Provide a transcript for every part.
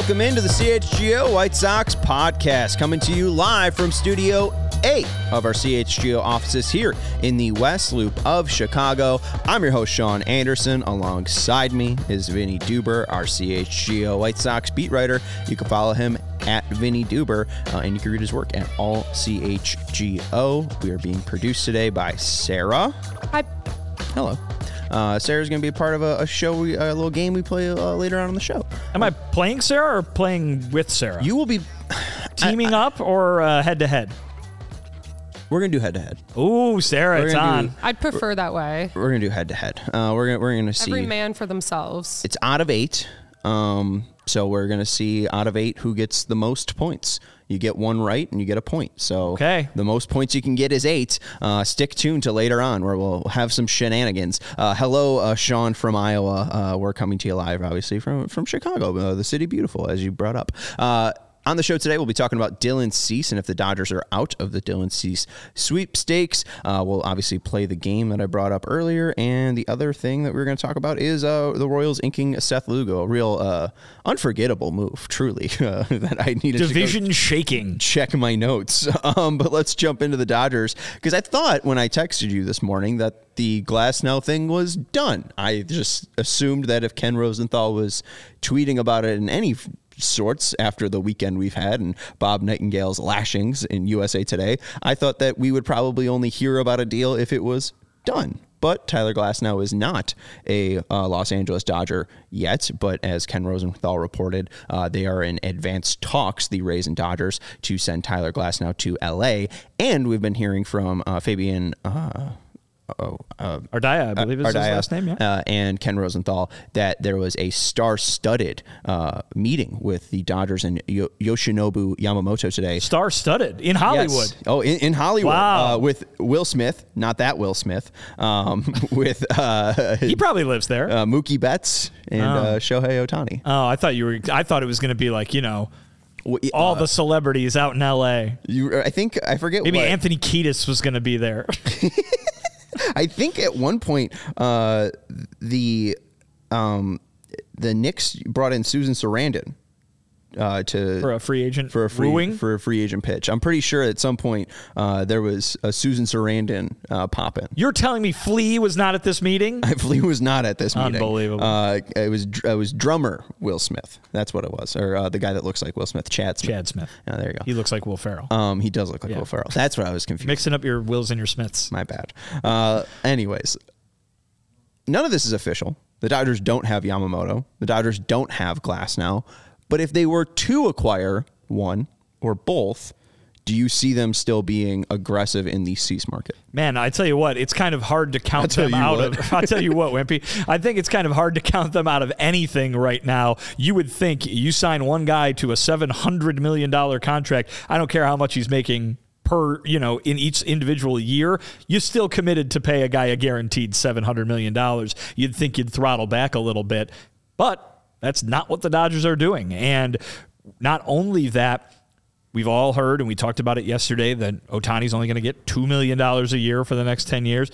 Welcome into the CHGO White Sox podcast, coming to you live from Studio A of our CHGO offices here in the West Loop of Chicago. I'm your host, Sean Anderson. Alongside me is Vinnie Duber, our CHGO White Sox beat writer. You can follow him at Vinnie Duber, and you can read his work at All CHGO. We are being produced today by Sarah. Hi. Hello. Sarah's going to be a part of a show, a little game we play later on in the show. Am I playing Sarah or playing with Sarah? You will be teaming up or head-to-head? We're going to do head-to-head. Ooh, Sarah, it's on. I'd prefer that way. We're going to do head-to-head. We're going to see. Every man for themselves. It's out of 8. So we're going to see out of 8 who gets the most points. You get one right and you get a point. So okay. The most points you can get is 8. Stick tuned to later on where we'll have some shenanigans. Hello, Sean from Iowa. We're coming to you live, obviously, from Chicago, the city beautiful, as you brought up. On the show today, we'll be talking about Dylan Cease and if the Dodgers are out of the Dylan Cease sweepstakes. We'll obviously play the game that I brought up earlier. And the other thing that we're going to talk about is the Royals inking Seth Lugo, a real unforgettable move, truly, that I needed Division to go shaking. Check my notes. But let's jump into the Dodgers, because I thought when I texted you this morning that the Glasnow thing was done. I just assumed that if Ken Rosenthal was tweeting about it in any sorts after the weekend we've had and Bob Nightingale's lashings in USA Today, I thought that we would probably only hear about a deal if it was done. But Tyler Glasnow is not a Los Angeles Dodger yet, but as Ken Rosenthal reported, they are in advanced talks, the Rays and Dodgers, to send Tyler Glasnow to LA. And we've been hearing from Fabian Ardaya, I believe is his last name, yeah. And Ken Rosenthal, that there was a star-studded meeting with the Dodgers and Yoshinobu Yamamoto today. Star-studded? In Hollywood? Yes. Oh, in Hollywood. Wow. With Will Smith, not that Will Smith, with... he probably lives there. Mookie Betts and Shohei Ohtani. Oh, I thought it was going to be like, you know... all the celebrities out in L.A. I forget. Maybe Anthony Kiedis was going to be there. I think at one point the Knicks brought in Susan Sarandon for a free agent pitch. I'm pretty sure at some point there was a Susan Sarandon poppin'. You're telling me Flea was not at this meeting? Flea was not at this meeting. Unbelievable. It was drummer Will Smith. That's what it was, or the guy that looks like Will Smith, Chad Smith. Oh, there you go. He looks like Will Ferrell. He does look like Will Ferrell. That's what I was confused. Mixing up your Wills and your Smiths. My bad. Anyways, none of this is official. The Dodgers don't have Yamamoto. The Dodgers don't have Glasnow. But if they were to acquire one or both, do you see them still being aggressive in the Cease market? Man, I tell you what, it's kind of hard to count them out of. I'll tell you what, Wimpy. I think it's kind of hard to count them out of anything right now. You would think you sign one guy to a $700 million contract. I don't care how much he's making per, in each individual year, you're still committed to pay a guy a guaranteed $700 million. You'd think you'd throttle back a little bit, but that's not what the Dodgers are doing. And not only that, we've all heard, and we talked about it yesterday, that Ohtani's only going to get $2 million a year for the next 10 years.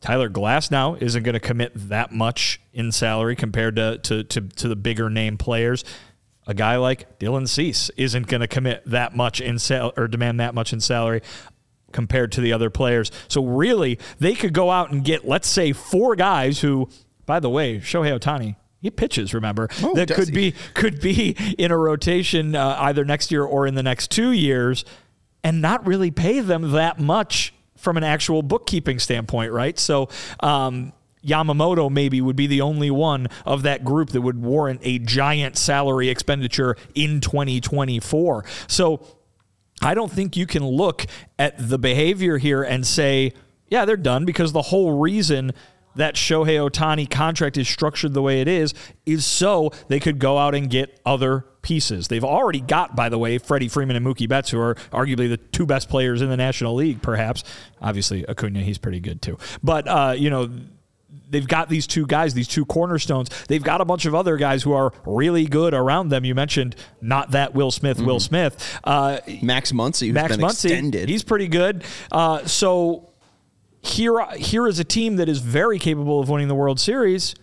Tyler Glasnow isn't going to commit that much in salary compared to the bigger name players. A guy like Dylan Cease isn't going to commit that much in salary or demand that much in salary compared to the other players. So really, they could go out and get, let's say, 4 guys who, by the way, Shohei Ohtani, he pitches, remember. Oh, that could be in a rotation either next year or in the next 2 years, and not really pay them that much from an actual bookkeeping standpoint, right? So Yamamoto maybe would be the only one of that group that would warrant a giant salary expenditure in 2024. So I don't think you can look at the behavior here and say, yeah, they're done, because the whole reason that Shohei Ohtani contract is structured the way it is so they could go out and get other pieces. They've already got, by the way, Freddie Freeman and Mookie Betts, who are arguably the 2 best players in the National League, perhaps. Obviously, Acuna, he's pretty good too. But, they've got these 2 guys, these 2 cornerstones. They've got a bunch of other guys who are really good around them. You mentioned not that Will Smith, Will Smith. Max Muncy, who's been extended. He's pretty good. Here is a team that is very capable of winning the World Series,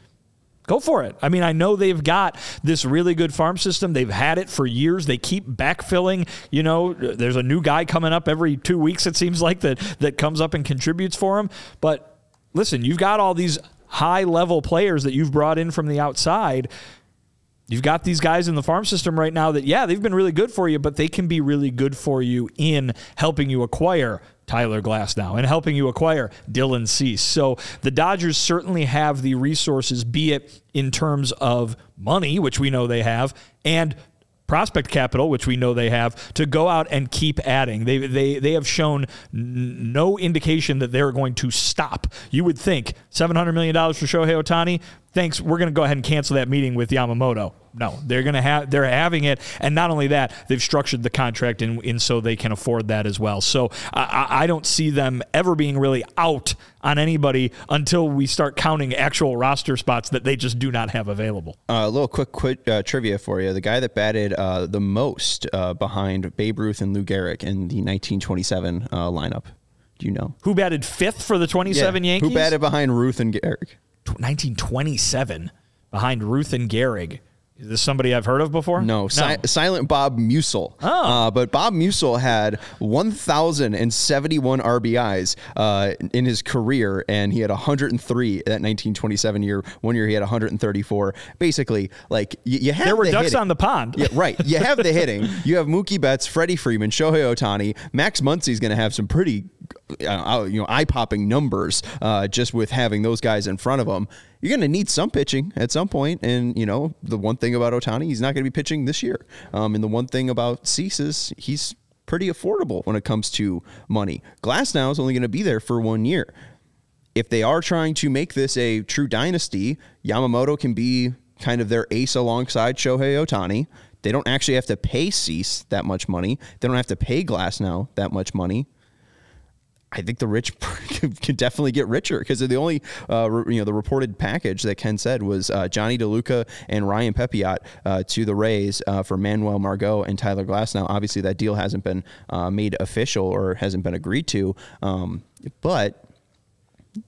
Go for it. I mean, I know they've got this really good farm system. They've had it for years. They keep backfilling. You know, there's a new guy coming up every 2 weeks, it seems like, that comes up and contributes for them. But listen, you've got all these high-level players that you've brought in from the outside. You've got these guys in the farm system right now that, yeah, they've been really good for you, but they can be really good for you in helping you acquire Tyler Glasnow and helping you acquire Dylan Cease. So the Dodgers certainly have the resources, be it in terms of money, which we know they have, and prospect capital, which we know they have, to go out and keep adding. They have shown no indication that they're going to stop. You would think $700 million for Shohei Ohtani, thanks, we're going to go ahead and cancel that meeting with Yamamoto. No, they're having it, and not only that, they've structured the contract in so they can afford that as well. So I don't see them ever being really out on anybody until we start counting actual roster spots that they just do not have available. A little quick trivia for you: the guy that batted the most behind Babe Ruth and Lou Gehrig in the 1927 lineup. Do you know who batted fifth for the 27 Yankees? Who batted behind Ruth and Gehrig? 1927 behind Ruth and Gehrig. Is this somebody I've heard of before? No. Silent Bob Meusel. Oh. But Bob Meusel had 1,071 RBIs in his career, and he had 103 that 1927 year. 1 year he had 134. Basically, like, you have there were the ducks hitting on the pond. Yeah, right. You have the hitting. You have Mookie Betts, Freddie Freeman, Shohei Ohtani. Max Muncy's going to have some pretty eye-popping numbers just with having those guys in front of him. You're going to need some pitching at some point. And, you know, the one thing about Ohtani, he's not going to be pitching this year. And the one thing about Cease is he's pretty affordable when it comes to money. Glasnow is only going to be there for 1 year. If they are trying to make this a true dynasty, Yamamoto can be kind of their ace alongside Shohei Ohtani. They don't actually have to pay Cease that much money. They don't have to pay Glasnow that much money. I think the rich can definitely get richer because the only, the reported package that Ken said was Johnny DeLuca and Ryan Pepiot to the Rays for Manuel Margot and Tyler Glasnow. Obviously, that deal hasn't been made official or hasn't been agreed to, but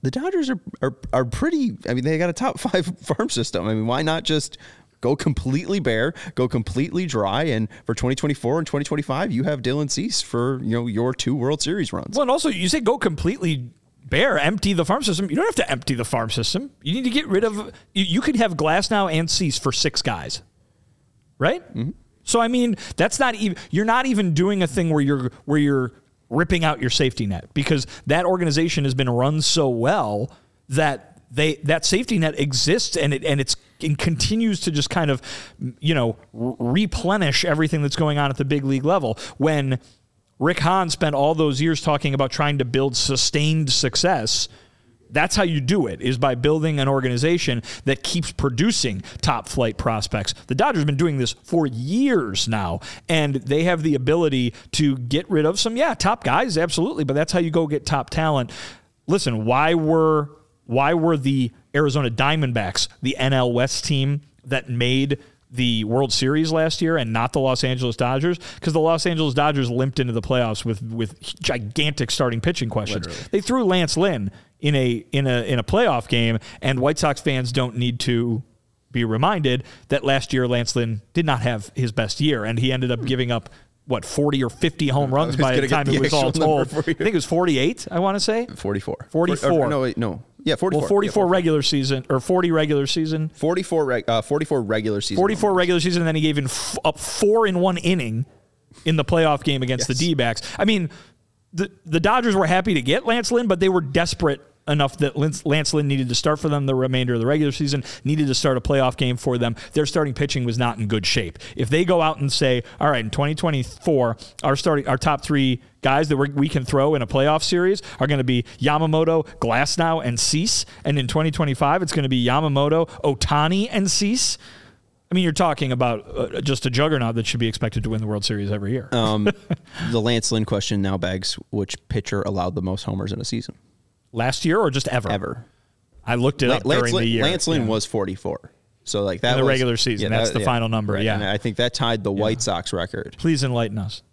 the Dodgers are pretty. I mean, they got a top five farm system. I mean, why not just go completely bare, go completely dry, and for 2024 and 2025, you have Dylan Cease for, you know, your two World Series runs. Well, and also, you say go completely bare, empty the farm system. You don't have to empty the farm system. You need to get rid of – you could have Glasnow and Cease for six guys, right? Mm-hmm. So, I mean, that's not even – you're not even doing a thing where you're ripping out your safety net because that organization has been run so well that – That safety net exists and it continues to just kind of, you know, replenish everything that's going on at the big league level. When Rick Hahn spent all those years talking about trying to build sustained success, that's how you do it, is by building an organization that keeps producing top flight prospects. The Dodgers have been doing this for years now, and they have the ability to get rid of some, top guys, absolutely, but that's how you go get top talent. Listen, why were the Arizona Diamondbacks the NL West team that made the World Series last year and not the Los Angeles Dodgers? Because the Los Angeles Dodgers limped into the playoffs with gigantic starting pitching questions. Literally. They threw Lance Lynn in a playoff game, and White Sox fans don't need to be reminded that last year Lance Lynn did not have his best year, and he ended up giving up 40 or 50 home runs by the time it was all told. I think it was 48, I want to say. 44. 44. No, wait, no. Yeah, 44. Well, 44 regular season, or 40 regular season. 44 regular season. 44 numbers. Regular season, and then he gave up four in one inning in the playoff game against the D-backs. I mean, the Dodgers were happy to get Lance Lynn, but they were desperate enough that Lance Lynn needed to start for them the remainder of the regular season, needed to start a playoff game for them. Their starting pitching was not in good shape. If they go out and say, all right, in 2024, our top three guys that we can throw in a playoff series are going to be Yamamoto, Glasnow, and Cease. And in 2025, it's going to be Yamamoto, Ohtani, and Cease. I mean, you're talking about just a juggernaut that should be expected to win the World Series every year. The Lance Lynn question now begs, which pitcher allowed the most homers in a season? Last year or just ever? Ever. I looked it up during the year. Lance Lynn was 44. So like that in the regular season. Yeah, that's the final number. Right. Yeah, and I think that tied the White Sox record. Please enlighten us.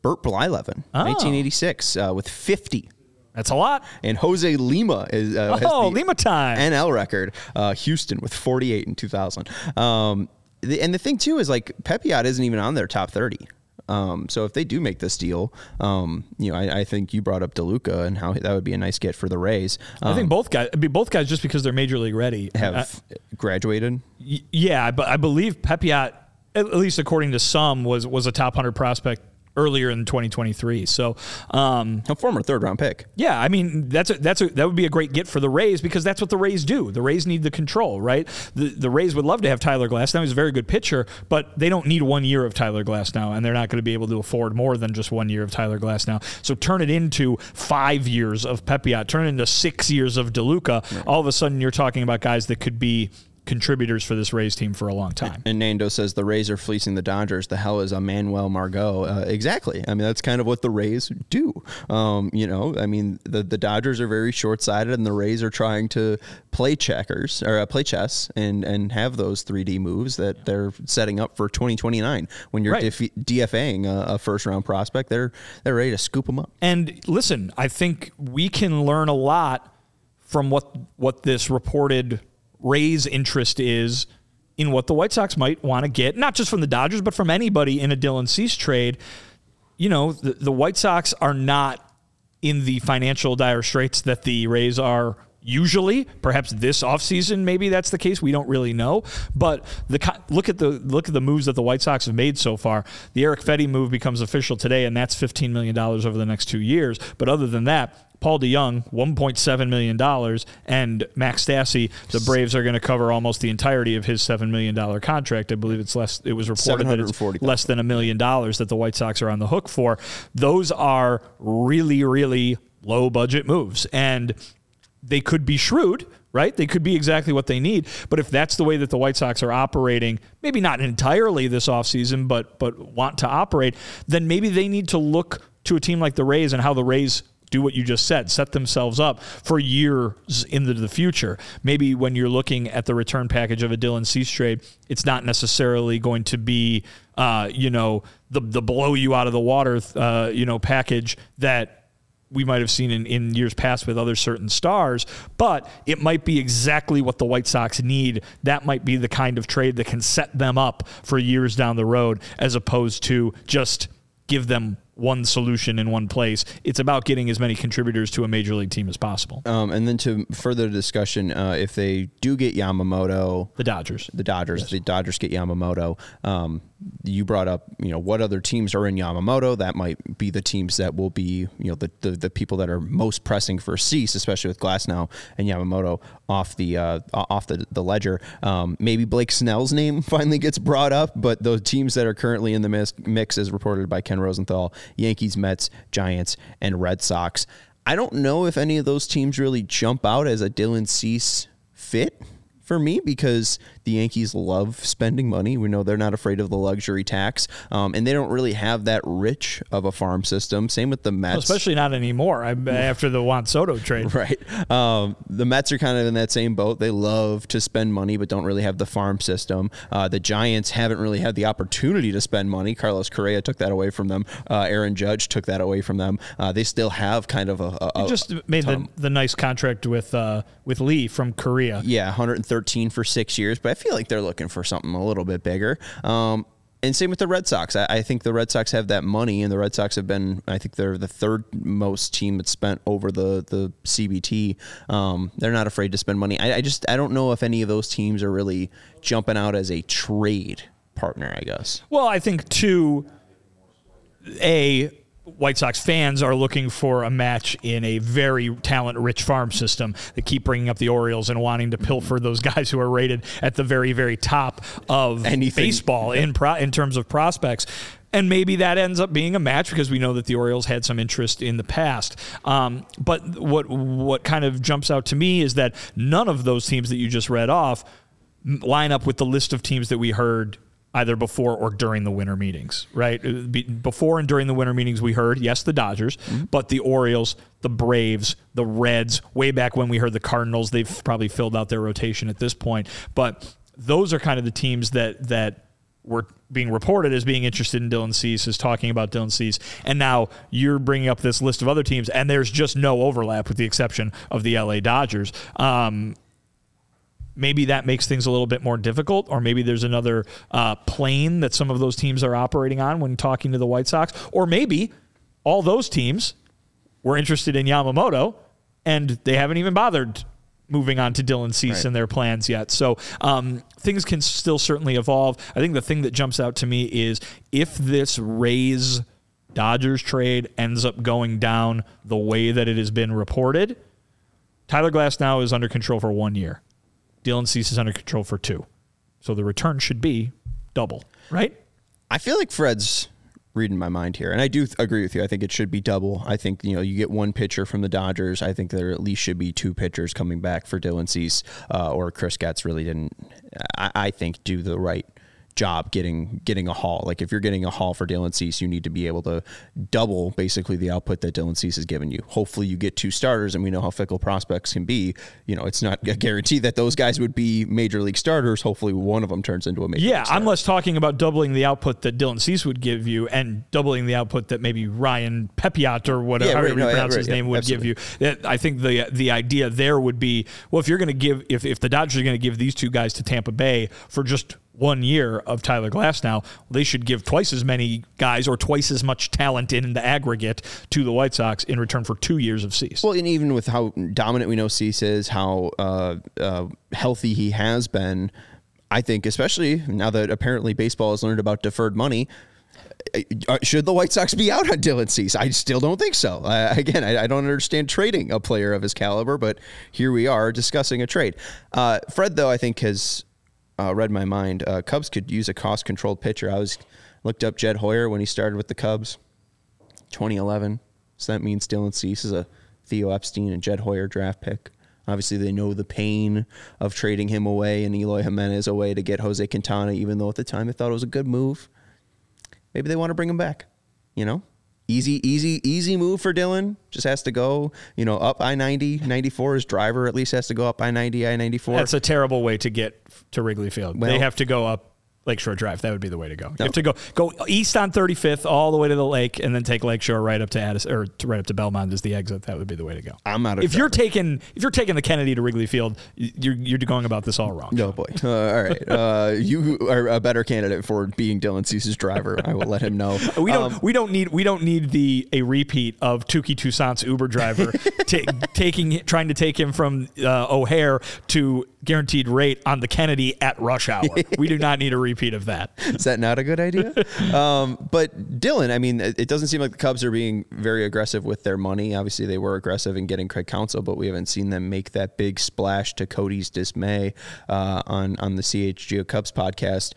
Burt Blyleven, 1986, with 50. That's a lot. And Jose Lima is has Lima time NL record. Houston with 48 in 2000. And the thing too is like Pepiot isn't even on their top 30. So if they do make this deal, I think you brought up DeLuca and how that would be a nice get for the Rays. I think both guys, just because they're major league ready, have graduated. Yeah, but I believe Pepiot, at least according to some, was a top 100 prospect earlier in 2023. So a former third round pick. Yeah, I mean that would be a great get for the Rays because that's what the Rays do. The Rays need the control, right? The Rays would love to have Tyler Glasnow. He's a very good pitcher, but they don't need 1 year of Tyler Glasnow, and they're not going to be able to afford more than just 1 year of Tyler Glasnow. So turn it into 5 years of Pepiot, turn it into 6 years of DeLuca. Right. All of a sudden you're talking about guys that could be contributors for this Rays team for a long time. And Nando says the Rays are fleecing the Dodgers. The hell is a Manuel Margot? Exactly. I mean, that's kind of what the Rays do. The Dodgers are very short-sighted, and the Rays are trying to play checkers or play chess and have those 3D moves that they're setting up for 2029. When you're DFAing a first-round prospect, they're ready to scoop them up. And listen, I think we can learn a lot from what this reported Rays' interest is in what the White Sox might want to get, not just from the Dodgers, but from anybody in a Dylan Cease trade. You know, the White Sox are not in the financial dire straits that the Rays are usually. Perhaps this offseason, maybe that's the case. We don't really know. But look at the moves that the White Sox have made so far. The Eric Fedde move becomes official today, and that's $15 million over the next 2 years. But other than that, Paul DeYoung, $1.7 million, and Max Stassi, the Braves are going to cover almost the entirety of his $7 million contract. I believe it's less. It was reported that it's less than $1 million that the White Sox are on the hook for. Those are really, really low-budget moves, and they could be shrewd, right? They could be exactly what they need, but if that's the way that the White Sox are operating, maybe not entirely this offseason, but want to operate, then maybe they need to look to a team like the Rays and how the Rays do what you just said, set themselves up for years into the future. Maybe when you're looking at the return package of a Dylan Cease trade, it's not necessarily going to be, the blow you out of the water, package that we might have seen in years past with other certain stars, but it might be exactly what the White Sox need. That might be the kind of trade that can set them up for years down the road, as opposed to just give them one solution in one place. It's about getting as many contributors to a major league team as possible. And then to further discussion, if they do get Yamamoto, the Dodgers get Yamamoto. You brought up, what other teams are in Yamamoto. That might be the teams that will be, the people that are most pressing for Cease, especially with Glasnow and Yamamoto off the ledger. Maybe Blake Snell's name finally gets brought up, but those teams that are currently in the mix, as reported by Ken Rosenthal, Yankees, Mets, Giants, and Red Sox. I don't know if any of those teams really jump out as a Dylan Cease fit for me, because the Yankees love spending money. We know they're not afraid of the luxury tax, and they don't really have that rich of a farm system. Same with the Mets. Well, especially not anymore after the Juan Soto trade. Right. The Mets are kind of in that same boat. They love to spend money, but don't really have the farm system. The Giants haven't really had the opportunity to spend money. Carlos Correa took that away from them. Aaron Judge took that away from them. They still have kind of a just made the nice contract with Lee from Korea. Yeah, 130. 13 for 6 years, but I feel like they're looking for something a little bit bigger. And same with the Red Sox. I think the Red Sox have that money, and the Red Sox have been, I think they're the third most team that's spent over the CBT. They're not afraid to spend money. I don't know if any of those teams are really jumping out as a trade partner, I guess. Well, I think White Sox fans are looking for a match in a very talent-rich farm system. They keep bringing up the Orioles and wanting to pilfer those guys who are rated at the very, very top of baseball in terms of prospects. And maybe that ends up being a match, because we know that the Orioles had some interest in the past. But what kind of jumps out to me is that none of those teams that you just read off line up with the list of teams that we heard either before or during the winter meetings, right? Before and during the winter meetings, we heard, yes, the Dodgers, but the Orioles, the Braves, the Reds, way back when we heard the Cardinals. They've probably filled out their rotation at this point. But those are kind of the teams that were being reported as being interested in Dylan Cease, is talking about Dylan Cease, and now you're bringing up this list of other teams, and there's just no overlap with the exception of the LA Dodgers. Maybe that makes things a little bit more difficult, or maybe there's another plane that some of those teams are operating on when talking to the White Sox, or maybe all those teams were interested in Yamamoto, and they haven't even bothered moving on to Dylan Cease in their plans yet. So things can still certainly evolve. I think the thing that jumps out to me is if this Rays-Dodgers trade ends up going down the way that it has been reported, Tyler Glasnow is under control for 1 year. Dylan Cease is under control for 2. So the return should be double, right? I feel like Fred's reading my mind here, and I do agree with you. I think it should be double. I think, you know, you get one pitcher from the Dodgers. I think there at least should be 2 pitchers coming back for Dylan Cease, or Chris Getz really didn't, I think, do the right job getting a haul. Like, if you're getting a haul for Dylan Cease, you need to be able to double basically the output that Dylan Cease has given you. Hopefully you get 2 starters, and we know how fickle prospects can be. You know, it's not a guarantee that those guys would be major league starters. Hopefully one of them turns into a major league starter. Unless talking about doubling the output that Dylan Cease would give you and doubling the output that maybe Ryan Pepiot or whatever name would give you. I think the idea there would be, well, if you're going to give, if the Dodgers are going to give these 2 guys to Tampa Bay for just 1 year of Tyler Glasnow, they should give twice as many guys or twice as much talent in the aggregate to the White Sox in return for 2 years of Cease. Well, and even with how dominant we know Cease is, how healthy he has been, I think, especially now that apparently baseball has learned about deferred money, should the White Sox be out on Dylan Cease? I still don't think so. I don't understand trading a player of his caliber, but here we are discussing a trade. Fred, though, I think has... read my mind. Cubs could use a cost-controlled pitcher. Looked up Jed Hoyer when he started with the Cubs, 2011. So that means Dylan Cease is a Theo Epstein and Jed Hoyer draft pick. Obviously, they know the pain of trading him away and Eloy Jimenez away to get Jose Quintana, even though at the time they thought it was a good move. Maybe they want to bring him back, you know? Easy move for Dylan. Just has to go, you know, up I-90, 94. His driver at least has to go up I-90, I-94. That's a terrible way to get to Wrigley Field. Well, they have to go up Lakeshore Drive. That would be the way to go. No. You have to go east on 35th all the way to the lake, and then take Lakeshore right up to Addison, or right up to Belmont as the exit. That would be the way to go. I'm out of. If you're taking the Kennedy to Wrigley Field, you're going about this all wrong. No boy. All right. You are a better candidate for being Dylan Cease's driver. I will let him know. We don't need a repeat of Tuki Toussaint's Uber driver trying to take him from O'Hare to guaranteed rate on the Kennedy at rush hour. We do not need a repeat of that. Is that not a good idea? But Dylan, I mean, it doesn't seem like the Cubs are being very aggressive with their money. Obviously, they were aggressive in getting Craig Counsell, but we haven't seen them make that big splash, to Cody's dismay, on the CHGO Cubs podcast.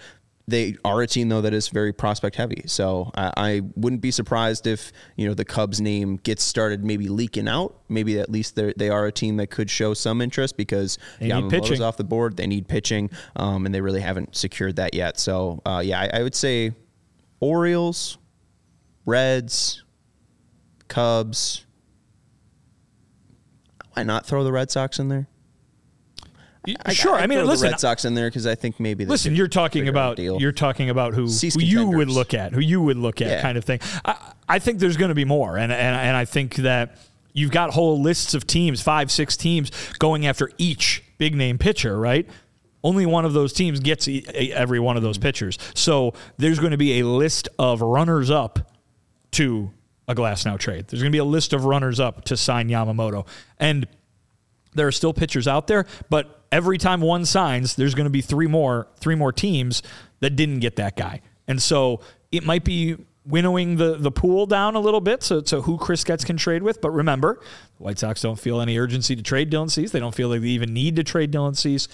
They are a team, though, that is very prospect heavy. So I wouldn't be surprised if, you know, the Cubs name gets started maybe leaking out. Maybe at least they are a team that could show some interest, because Yamamoto's off the board. They need pitching, and they really haven't secured that yet. So, I would say Orioles, Reds, Cubs. Why not throw the Red Sox in there? Sure. I mean, listen, the Red Sox in there, because I think maybe. Listen, you're talking about who you would look at, kind of thing. I think there's going to be more, and I think that you've got whole lists of teams, 5-6 teams going after each big name pitcher, right? Only one of those teams gets every one of those pitchers, so there's going to be a list of runners up to a Glasnow trade. There's going to be a list of runners up to sign Yamamoto, and there are still pitchers out there, but every time one signs, there's going to be three more teams that didn't get that guy. And so it might be winnowing the pool down a little bit, so who Chris Getz can trade with. But remember, the White Sox don't feel any urgency to trade Dylan Cease. They don't feel like they even need to trade Dylan Cease.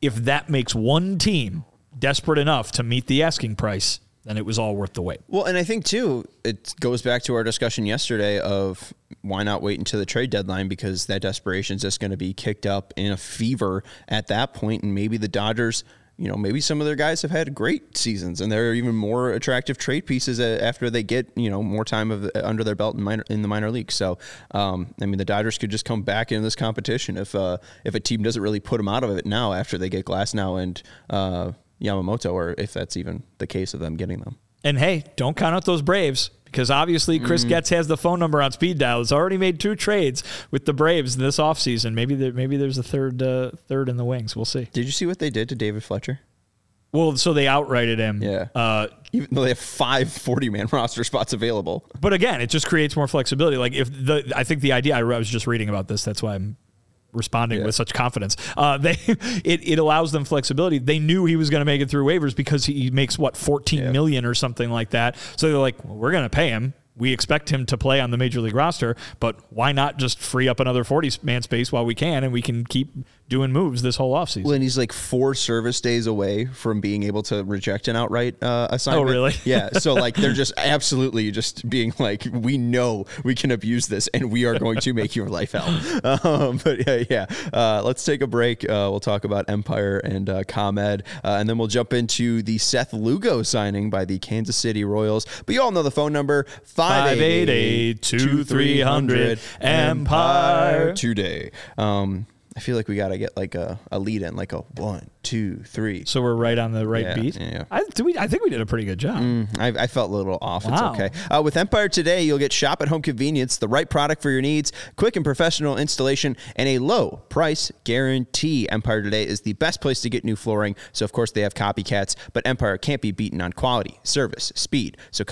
If that makes one team desperate enough to meet the asking price, then it was all worth the wait. Well, and I think, too, it goes back to our discussion yesterday of why not wait until the trade deadline, because that desperation is just going to be kicked up in a fever at that point, and maybe the Dodgers, you know, maybe some of their guys have had great seasons, and they're even more attractive trade pieces after they get, you know, more time under their belt in the minor league. So, I mean, the Dodgers could just come back into this competition if a team doesn't really put them out of it now after they get Glasnow and Yamamoto, or if that's even the case of them getting them. And hey, don't count out those Braves, because obviously Chris Getz has the phone number on speed dial. He's already made 2 trades with the Braves this offseason. Maybe there's a third in the wings. We'll see. Did you see what they did to David Fletcher? Well, so they outrighted him. Yeah. Even though they have 5 40-man roster spots available. But again, it just creates more flexibility. Like I think the idea, I was just reading about this, that's why I'm responding with such confidence. It allows them flexibility. They knew he was going to make it through waivers because he makes, what, $14 million or something like that. So they're like, well, we're going to pay him. We expect him to play on the major league roster, but why not just free up another 40-man space while we can, and we can keep doing moves this whole offseason? Well, and he's like 4 service days away from being able to reject an outright assignment. Oh, really? Yeah. So like they're just absolutely just being like, we know we can abuse this, and we are going to make your life hell. Let's take a break. We'll talk about Empire and ComEd, and then we'll jump into the Seth Lugo signing by the Kansas City Royals. But you all know the phone number, 588-2300 Empire today. I feel like we gotta get like a lead in, like a 1, 2, 3. So we're right on the right beat. Yeah. I think we did a pretty good job. I felt a little off. Wow. It's okay. With Empire today, you'll get shop at home convenience, the right product for your needs, quick and professional installation, and a low price guarantee. Empire today is the best place to get new flooring. So of course they have copycats, but Empire can't be beaten on quality, service, speed. So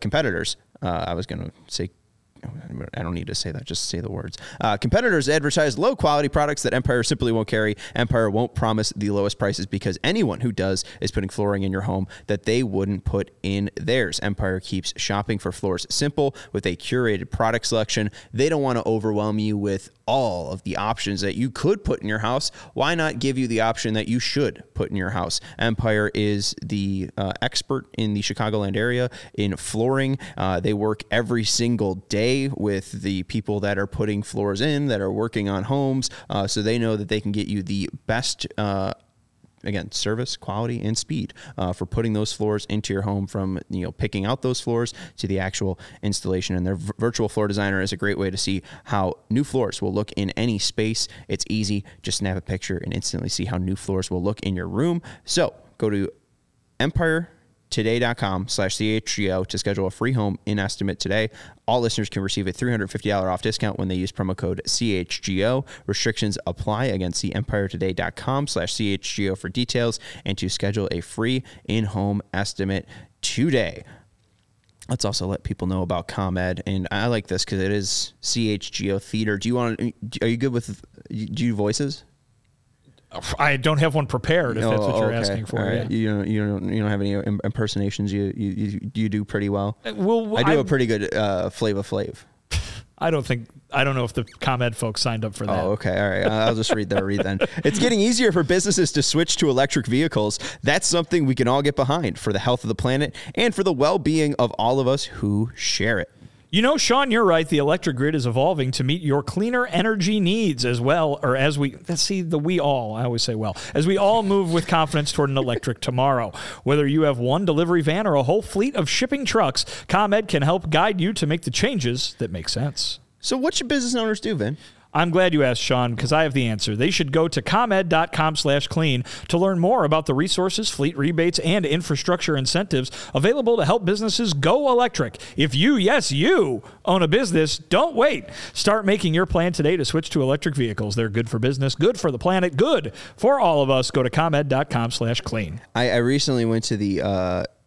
competitors. I was going to say, I don't need to say that, just say the words. Competitors advertise low-quality products that Empire simply won't carry. Empire won't promise the lowest prices because anyone who does is putting flooring in your home that they wouldn't put in theirs. Empire keeps shopping for floors simple with a curated product selection. They don't want to overwhelm you with all of the options that you could put in your house. Why not give you the option that you should put in your house? Empire is the expert in the Chicagoland area in flooring. They work every single day with the people that are putting floors in, that are working on homes, so they know that they can get you the best again, service, quality, and speed for putting those floors into your home, from picking out those floors to the actual installation. And their virtual floor designer is a great way to see how new floors will look in any space. It's easy. Just snap a picture and instantly see how new floors will look in your room. So go to EmpireToday.com/CHGO to schedule a free home in estimate today. All listeners can receive a $350 off discount when they use promo code CHGO. Restrictions apply. Again, see EmpireToday.com/CHGO for details and to schedule a free in-home estimate today. Let's also let people know about ComEd, and I like this because it is CHGO Theater. Are you good with? Do you voices? I don't have one prepared. If that's what you're asking for, right. Yeah. You don't have any impersonations. You do pretty well. Well, I do a pretty good Flava Flav. I don't know if the ComEd folks signed up for that. Oh, okay. All right. I'll just read the read then. It's getting easier for businesses to switch to electric vehicles. That's something we can all get behind for the health of the planet and for the well-being of all of us who share it. Sean, you're right. The electric grid is evolving to meet your cleaner energy needs as well, or as we all move with confidence toward an electric tomorrow. Whether you have one delivery van or a whole fleet of shipping trucks, ComEd can help guide you to make the changes that make sense. So what should business owners do, Vin? I'm glad you asked, Sean, because I have the answer. They should go to ComEd.com/clean to learn more about the resources, fleet rebates, and infrastructure incentives available to help businesses go electric. If you own a business, don't wait. Start making your plan today to switch to electric vehicles. They're good for business, good for the planet, good for all of us. Go to ComEd.com/clean. I recently went to the,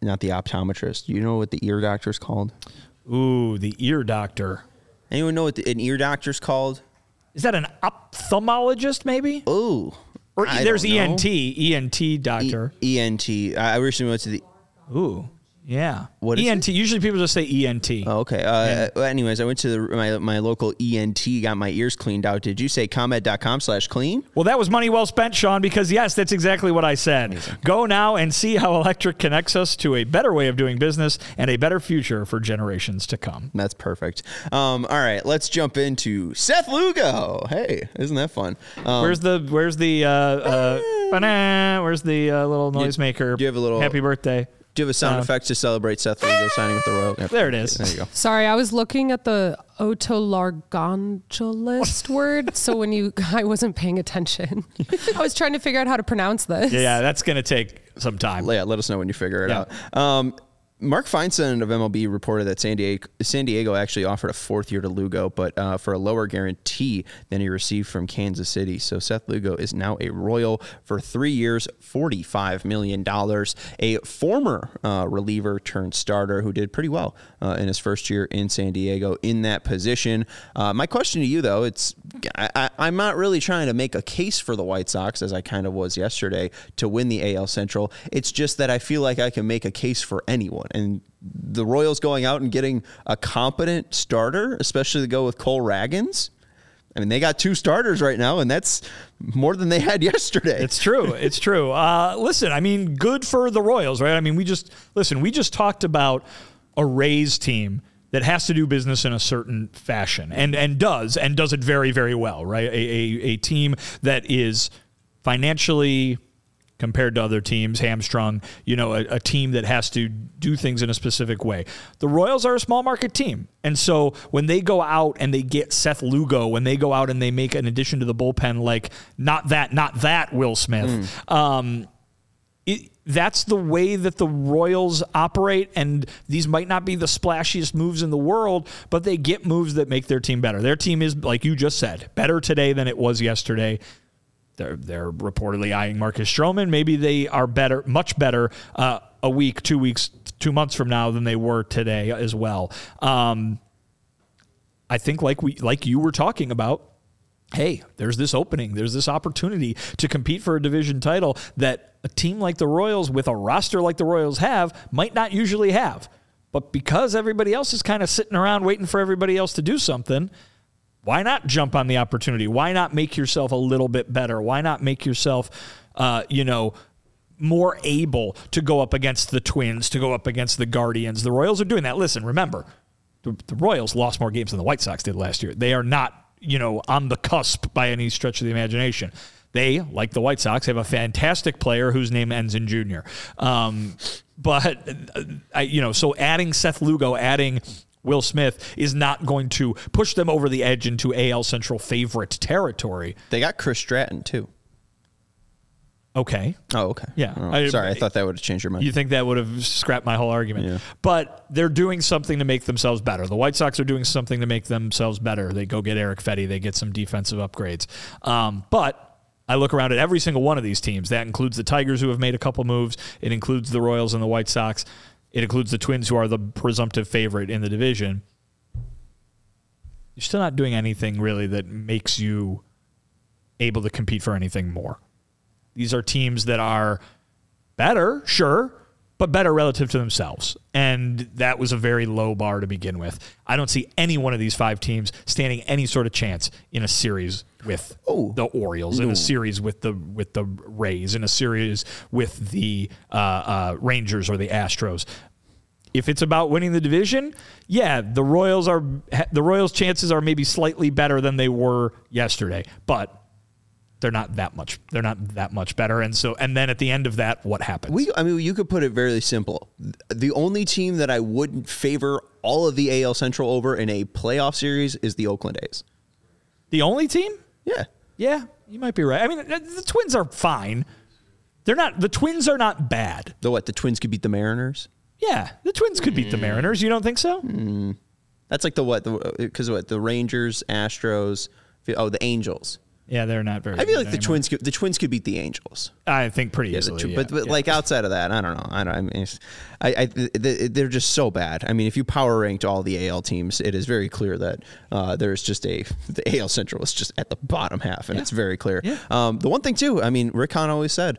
not the optometrist. You know what the ear doctor is called? Ooh, the ear doctor. Anyone know what an ear doctor is called? Is that an ophthalmologist, maybe? Ooh. Or there's ENT, ENT doctor. ENT. I recently went to the... Ooh, yeah. What is ENT? It? Usually people just say ENT. Oh, okay. Anyways, I went to my local ENT, got my ears cleaned out. Did you say ComEd.com/clean? Well, that was money well spent, Sean, because yes, that's exactly what I said. Amazing. Go now and see how electric connects us to a better way of doing business and a better future for generations to come. That's perfect. All right, let's jump into Seth Lugo. Hey, isn't that fun? Where's the little noisemaker? Do you have a little happy birthday? Do you have a sound effect to celebrate Seth Lugo signing with the Royals? Yep. There it is. There you go. Sorry, I was looking at the otolargongelist word, so I wasn't paying attention. I was trying to figure out how to pronounce this. Yeah, that's going to take sometime. Yeah, let us know when you figure it out. Mark Feinstein of MLB reported that San Diego actually offered a fourth year to Lugo, but for a lower guarantee than he received from Kansas City. So Seth Lugo is now a Royal for 3 years, $45 million. A former reliever turned starter who did pretty well in his first year in San Diego in that position. My question to you, though, I'm not really trying to make a case for the White Sox, as I kind of was yesterday, to win the AL Central. It's just that I feel like I can make a case for anyone. And the Royals going out and getting a competent starter, especially to go with Cole Ragans. I mean, they got two starters right now, and that's more than they had yesterday. It's true. It's true. Listen, I mean, good for the Royals, right? I mean, we just talked about a Rays team that has to do business in a certain fashion and does it very, very well, right? A team that is financially, compared to other teams, hamstrung, a team that has to do things in a specific way. The Royals are a small market team. And so when they go out and they get Seth Lugo, when they go out and they make an addition to the bullpen, like not that Will Smith, that's the way that the Royals operate, and these might not be the splashiest moves in the world, but they get moves that make their team better. Their team is, like you just said, better today than it was yesterday. They're reportedly eyeing Marcus Stroman. Maybe they are better, much better, a week, 2 weeks, 2 months from now than they were today as well. I think like you were talking about, hey, there's this opening, there's this opportunity to compete for a division title that a team like the Royals with a roster like the Royals have might not usually have. But because everybody else is kind of sitting around waiting for everybody else to do something, why not jump on the opportunity? Why not make yourself a little bit better? Why not make yourself, more able to go up against the Twins, to go up against the Guardians? The Royals are doing that. Listen, remember, the Royals lost more games than the White Sox did last year. They are not, on the cusp by any stretch of the imagination. They, like the White Sox, have a fantastic player whose name ends in Jr. So adding Seth Lugo, adding Will Smith is not going to push them over the edge into AL Central favorite territory. They got Chris Stratton, too. Okay. Oh, okay. Yeah. Oh, sorry, I thought that would have changed your mind. You think that would have scrapped my whole argument. Yeah. But they're doing something to make themselves better. The White Sox are doing something to make themselves better. They go get Eric Fedde. They get some defensive upgrades. But I look around at every single one of these teams. That includes the Tigers, who have made a couple moves. It includes the Royals and the White Sox. It includes the Twins, who are the presumptive favorite in the division. You're still not doing anything really that makes you able to compete for anything more. These are teams that are better, sure, but better relative to themselves. And that was a very low bar to begin with. I don't see any one of these five teams standing any sort of chance in a series with the Orioles, in a series with the Rays, in a series with the Rangers or the Astros. If it's about winning the division, yeah, the Royals' chances are maybe slightly better than they were yesterday, but they're not that much better. And then at the end of that, what happens? You could put it very simple. The only team that I wouldn't favor all of the AL Central over in a playoff series is the Oakland A's. The only team? Yeah. Yeah, you might be right. I mean, the Twins are fine. The Twins are not bad. The Twins could beat the Mariners? Yeah, the Twins could beat the Mariners. You don't think so? That's like the Rangers, Astros, the Angels. Yeah, they're not very good. I feel like the Twins could beat the Angels. I think pretty easily. But outside of that, I don't know. They're just so bad. I mean, if you power ranked all the AL teams, it is very clear that there's just the AL Central is just at the bottom half, and it's very cleir. Yeah. The one thing too, I mean, Rick Hahn always said,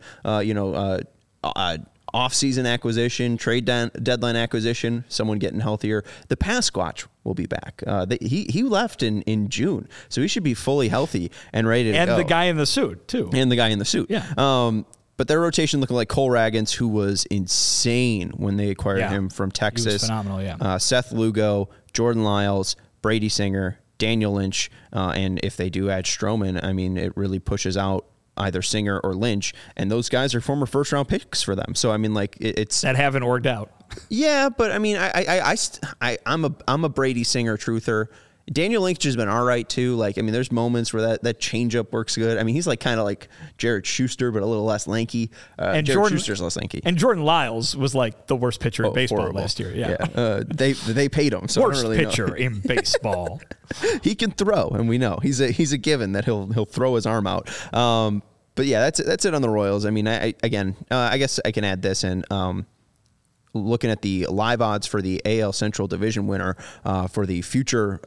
off-season acquisition, trade deadline acquisition, someone getting healthier. The Pasquatch will be back. He left in June, so he should be fully healthy and ready to go. And the guy in the suit, too. Yeah. But their rotation looking like Cole Ragans, who was insane when they acquired him from Texas. He was phenomenal, yeah. Seth Lugo, Jordan Lyles, Brady Singer, Daniel Lynch, and if they do add Stroman, I mean, it really pushes out either Singer or Lynch, and those guys are former first-round picks for them. So I mean, like it's that haven't worked out. Yeah, but I mean, I'm a Brady Singer truther, Daniel Lynch has been all right, too. Like, I mean, there's moments where that changeup works good. I mean, he's like kind of like Jared Schuster, but a little less lanky. Schuster's less lanky. And Jordan Lyles was like the worst pitcher in baseball last year. Yeah. They paid him. So worst pitcher in baseball. He can throw, and we know. He's a given that he'll throw his arm out. But yeah, that's it on the Royals. I mean, I guess I can add this in. Looking at the live odds for the AL Central division winner for the futures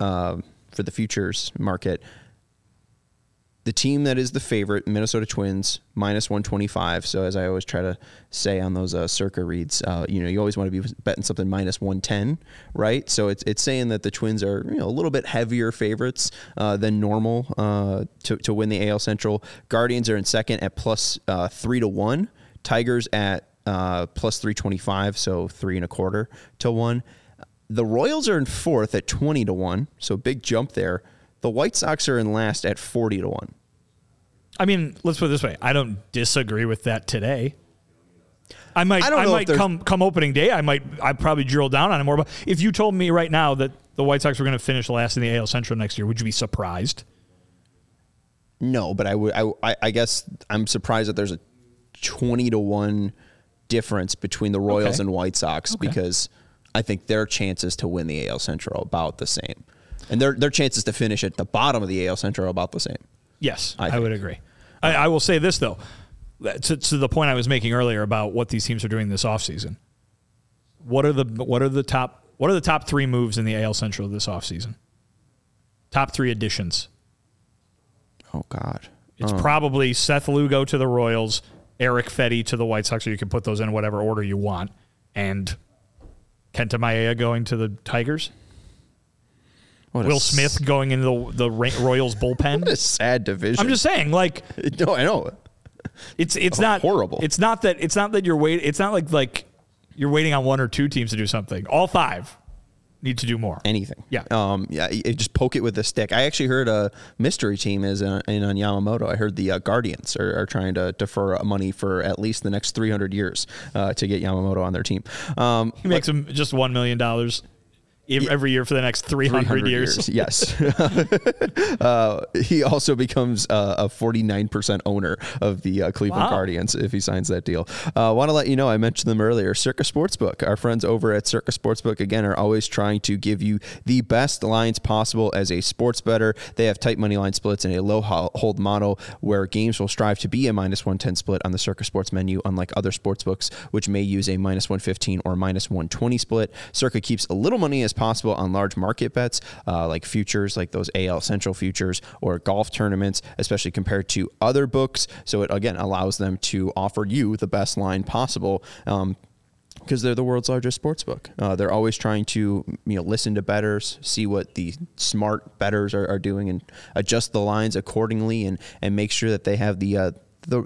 market, the team that is the favorite, Minnesota Twins, -125. So as I always try to say on those circa reads, you always want to be betting something -110, right? So it's saying that the Twins are a little bit heavier favorites than normal to win the AL Central. Guardians are in second at +3 to 1. Tigers at +325, so 3.25 to 1. The Royals are in fourth at 20 to 1, so big jump there. The White Sox are in last at 40 to 1. I mean, let's put it this way: I don't disagree with that today. I might come opening day. I probably drill down on it more. But if you told me right now that the White Sox were going to finish last in the AL Central next year, would you be surprised? No, but I would. I guess I'm surprised that there's a 20 to 1. Difference between the Royals and White Sox because I think their chances to win the AL Central are about the same, and their chances to finish at the bottom of the AL Central are about the same. Yes, I would agree. I will say this though, to the point I was making earlier about what these teams are doing this offseason. What are the top three moves in the AL Central this offseason? Top three additions. Oh God, it's probably Seth Lugo to the Royals, Eric Fedde to the White Sox, or you can put those in whatever order you want, and Kenta Maeda going to the Tigers. Will Smith going into the Royals bullpen. What a sad division. I'm just saying, like, no, I know it's not horrible. It's not that you're waiting. It's not like you're waiting on one or two teams to do something. All five need to do more. Anything. Yeah. Just poke it with a stick. I actually heard a mystery team is in on Yamamoto. I heard the Guardians are trying to defer money for at least the next 300 years to get Yamamoto on their team. He makes him just $1 million every year for the next 300 years. Yes. He also becomes a 49% owner of the Cleveland Guardians if he signs that deal. Want to let you know, I mentioned them earlier, Circa Sportsbook. Our friends over at Circa Sportsbook, again, are always trying to give you the best lines possible as a sports bettor. They have tight money line splits and a low hold model where games will strive to be a -110 split on the Circa Sports menu, unlike other sportsbooks, which may use a -115 or -120 split. Circa keeps a little money as possible on large market bets like futures, like those AL Central futures or golf tournaments, especially compared to other books. So it again allows them to offer you the best line possible. Because they're the world's largest sports book. They're always trying to listen to bettors, see what the smart bettors are doing and adjust the lines accordingly and make sure that they have the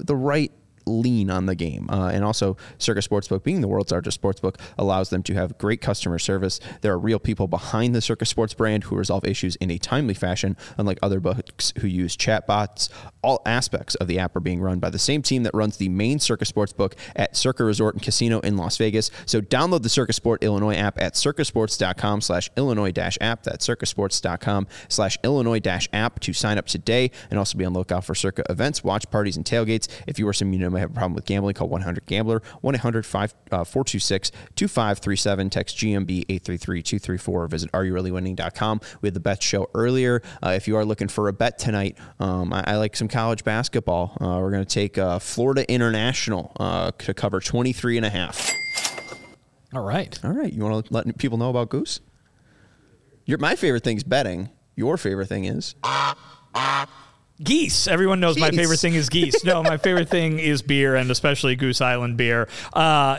right lean on the game. And also Circa Sportsbook, being the world's largest sportsbook, allows them to have great customer service. There are real people behind the Circa Sports brand who resolve issues in a timely fashion, unlike other books who use chatbots. All aspects of the app are being run by the same team that runs the main Circa Sportsbook at Circa Resort and Casino in Las Vegas. So download the Circa Sport Illinois app at circasports.com/Illinois-app. That's circasports.com/Illinois-app to sign up today, and also be on lookout for Circa events, watch parties, and tailgates. If you or some may have a problem with gambling, call 1-800-GAMBLER, 1-800-426-2537, text GMB 833-234, or visit areyourreallywinning.com. We had the bet show earlier. If you are looking for a bet tonight, I like some college basketball. We're going to take Florida International to cover 23.5. All right. All right. You want to let people know about Goose? My favorite thing is betting. Your favorite thing is... Geese. Everyone knows my favorite thing is geese. No, my favorite thing is beer, and especially Goose Island beer.